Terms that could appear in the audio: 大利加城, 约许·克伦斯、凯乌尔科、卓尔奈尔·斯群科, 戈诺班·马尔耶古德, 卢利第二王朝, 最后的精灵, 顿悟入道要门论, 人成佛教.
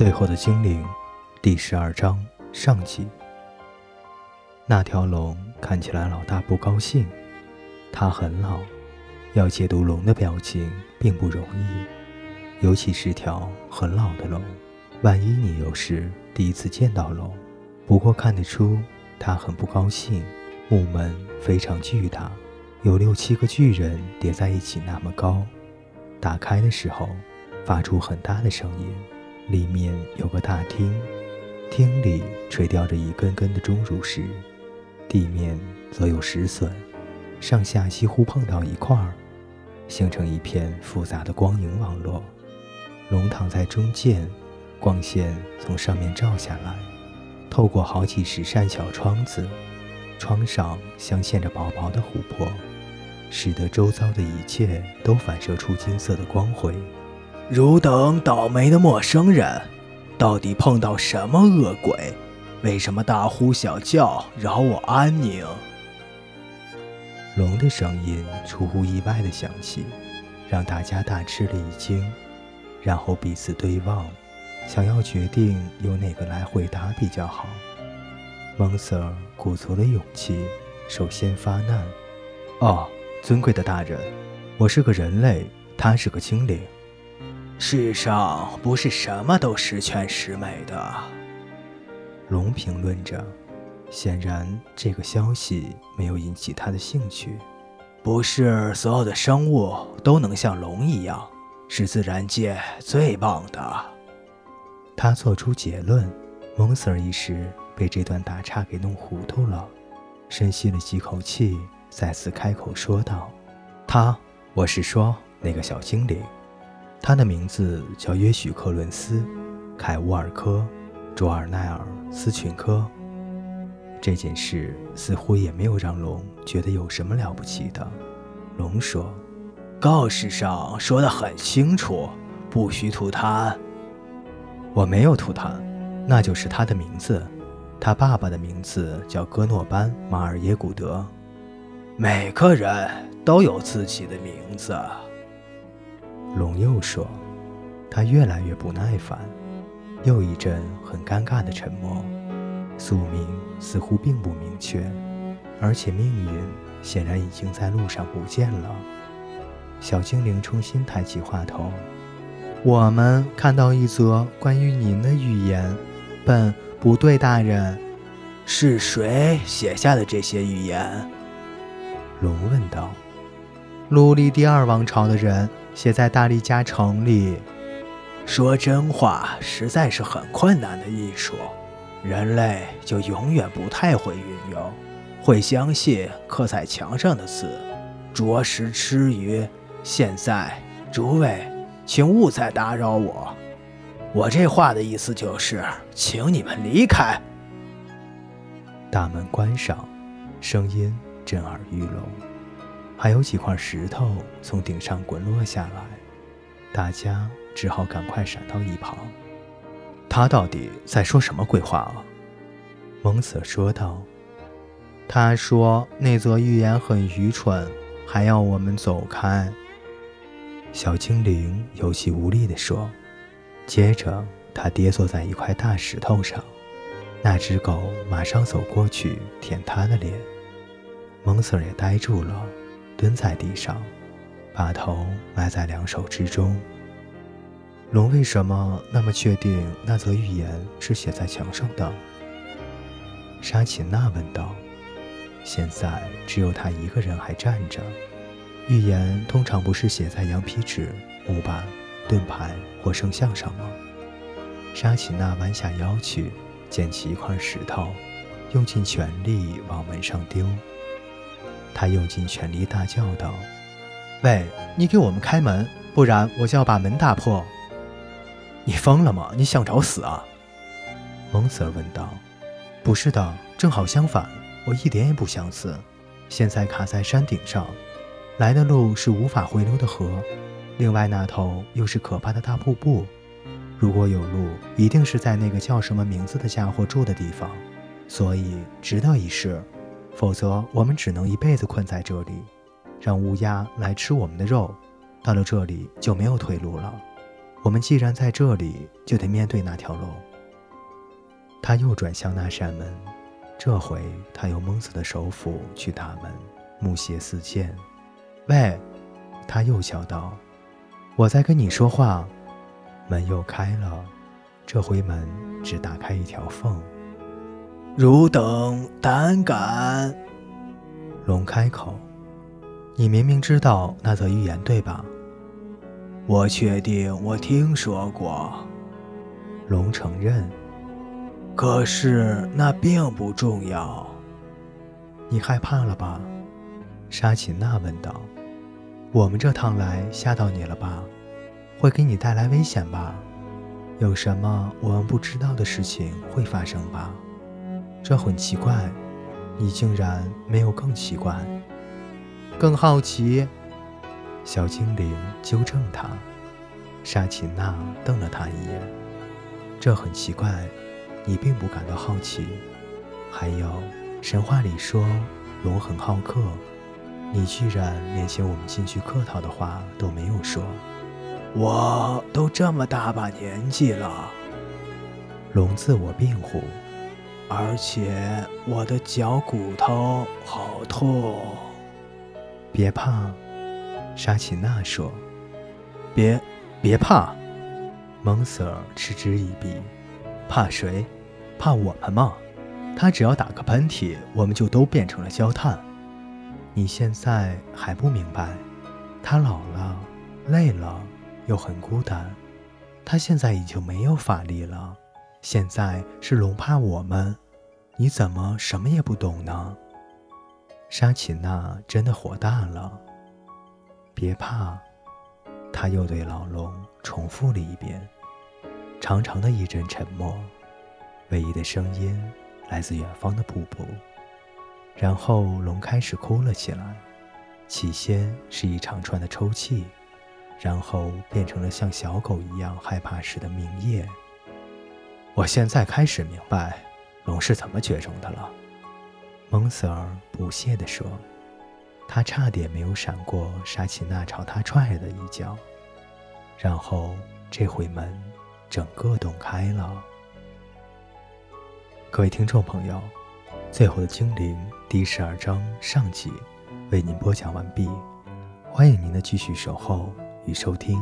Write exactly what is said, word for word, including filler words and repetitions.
最后的精灵第十二章上集。那条龙看起来老大不高兴，他很老，要解读龙的表情并不容易，尤其是条很老的龙。万一你又是第一次见到龙，不过看得出他很不高兴，木门非常巨大，有六七个巨人叠在一起那么高，打开的时候发出很大的声音。里面有个大厅，厅里垂吊着一根根的钟乳石，地面则有石笋，上下几乎碰到一块儿，形成一片复杂的光影网络。龙躺在中间，光线从上面照下来，透过好几十扇小窗子，窗上镶嵌着薄薄的琥珀，使得周遭的一切都反射出金色的光辉。汝等倒霉的陌生人，到底碰到什么恶鬼？为什么大呼小叫，扰我安宁？龙的声音出乎意外的响起，让大家大吃了一惊，然后彼此对望，想要决定由哪个来回答比较好。蒙 Sir 鼓足了勇气，首先发难：“哦，尊贵的大人，我是个人类，他是个精灵。”世上不是什么都十全十美的，龙评论着。显然这个消息没有引起他的兴趣。不是所有的生物都能像龙一样，是自然界最棒的。他做出结论。蒙 Sir 一时被这段打岔给弄糊涂了，深吸了几口气，再次开口说道：“他，我是说那个小精灵。他的名字叫约许·克伦斯、凯乌尔科、卓尔奈尔·斯群科。”这件事似乎也没有让龙觉得有什么了不起的。龙说：“告示上说得很清楚，不许吐痰。”“我没有吐痰，那就是他的名字。他爸爸的名字叫戈诺班·马尔耶古德。”“每个人都有自己的名字。”龙又说。他越来越不耐烦，又一阵很尴尬的沉默。宿命似乎并不明确，而且命运显然已经在路上不见了。小精灵重新抬起话头：“我们看到一则关于您的预言。”“本不对，大人。”“是谁写下的这些预言？”龙问道。“卢利第二王朝的人写在大利加城里。”“说真话实在是很困难的艺术，人类就永远不太会运用，会相信刻在墙上的字，着实吃鱼。现在，诸位，请勿再打扰我。我这话的意思就是，请你们离开。”大门关上，声音震耳欲聋。还有几块石头从顶上滚落下来，大家只好赶快闪到一旁。“他到底在说什么鬼话啊？”蒙 Sir 说道。“他说那则预言很愚蠢，还要我们走开。”小精灵有气无力地说。接着他跌坐在一块大石头上，那只狗马上走过去舔他的脸。蒙 Sir 也呆住了，蹲在地上，把头埋在两手之中。“龙为什么那么确定那则预言是写在墙上的？”沙琴娜问道。现在只有他一个人还站着。预言通常不是写在羊皮纸、木板、盾牌或圣像上吗？沙琴娜弯下腰去，捡起一块石头，用尽全力往门上丢。他用尽全力大叫道：“喂，你给我们开门，不然我就要把门打破！”“你疯了吗？你想找死啊？”蒙 Sir 问道。“不是的，正好相反，我一点也不想死。现在卡在山顶上，来的路是无法回流的河，另外那头又是可怕的大瀑布。如果有路，一定是在那个叫什么名字的家伙住的地方，所以值得一试。否则我们只能一辈子困在这里，让乌鸦来吃我们的肉，到了这里就没有退路了。我们既然在这里，就得面对那条龙。他又转向那扇门，这回他用蒙死的手斧去打门，目血四溅。喂，他又笑道，我在跟你说话。门又开了，这回门只打开一条缝。汝等胆敢！龙开口，你明明知道那则预言对吧？我确定我听说过。龙承认，可是那并不重要。你害怕了吧？沙琴娜问道。我们这趟来吓到你了吧？会给你带来危险吧？有什么我们不知道的事情会发生吧？这很奇怪，你竟然没有更奇怪，更好奇。小精灵纠正他。沙琴娜瞪了他一眼，这很奇怪，你并不感到好奇。还有，神话里说龙很好客，你居然连请我们进去客套的话都没有说。我都这么大把年纪了，龙自我辩护，而且我的脚骨头好痛。别怕，沙奇娜说。别别怕，蒙瑟嗤之以鼻。怕谁？怕我们吗？他只要打个喷嚏，我们就都变成了焦炭。你现在还不明白，他老了，累了，又很孤单。他现在已经没有法力了，现在是龙怕我们。你怎么什么也不懂呢？沙奇娜真的火大了。别怕，他又对老龙重复了一遍。长长的一阵沉默，唯一的声音来自远方的瀑布。然后龙开始哭了起来，起先是一长串的抽泣，然后变成了像小狗一样害怕时的鸣咽。我现在开始明白龙是怎么绝种的了，蒙瑟尔不屑地说。他差点没有闪过沙奇娜朝他踹的一脚，然后这回门整个洞开了。各位听众朋友，最后的精灵第十二章上集为您播讲完毕，欢迎您的继续守候与收听。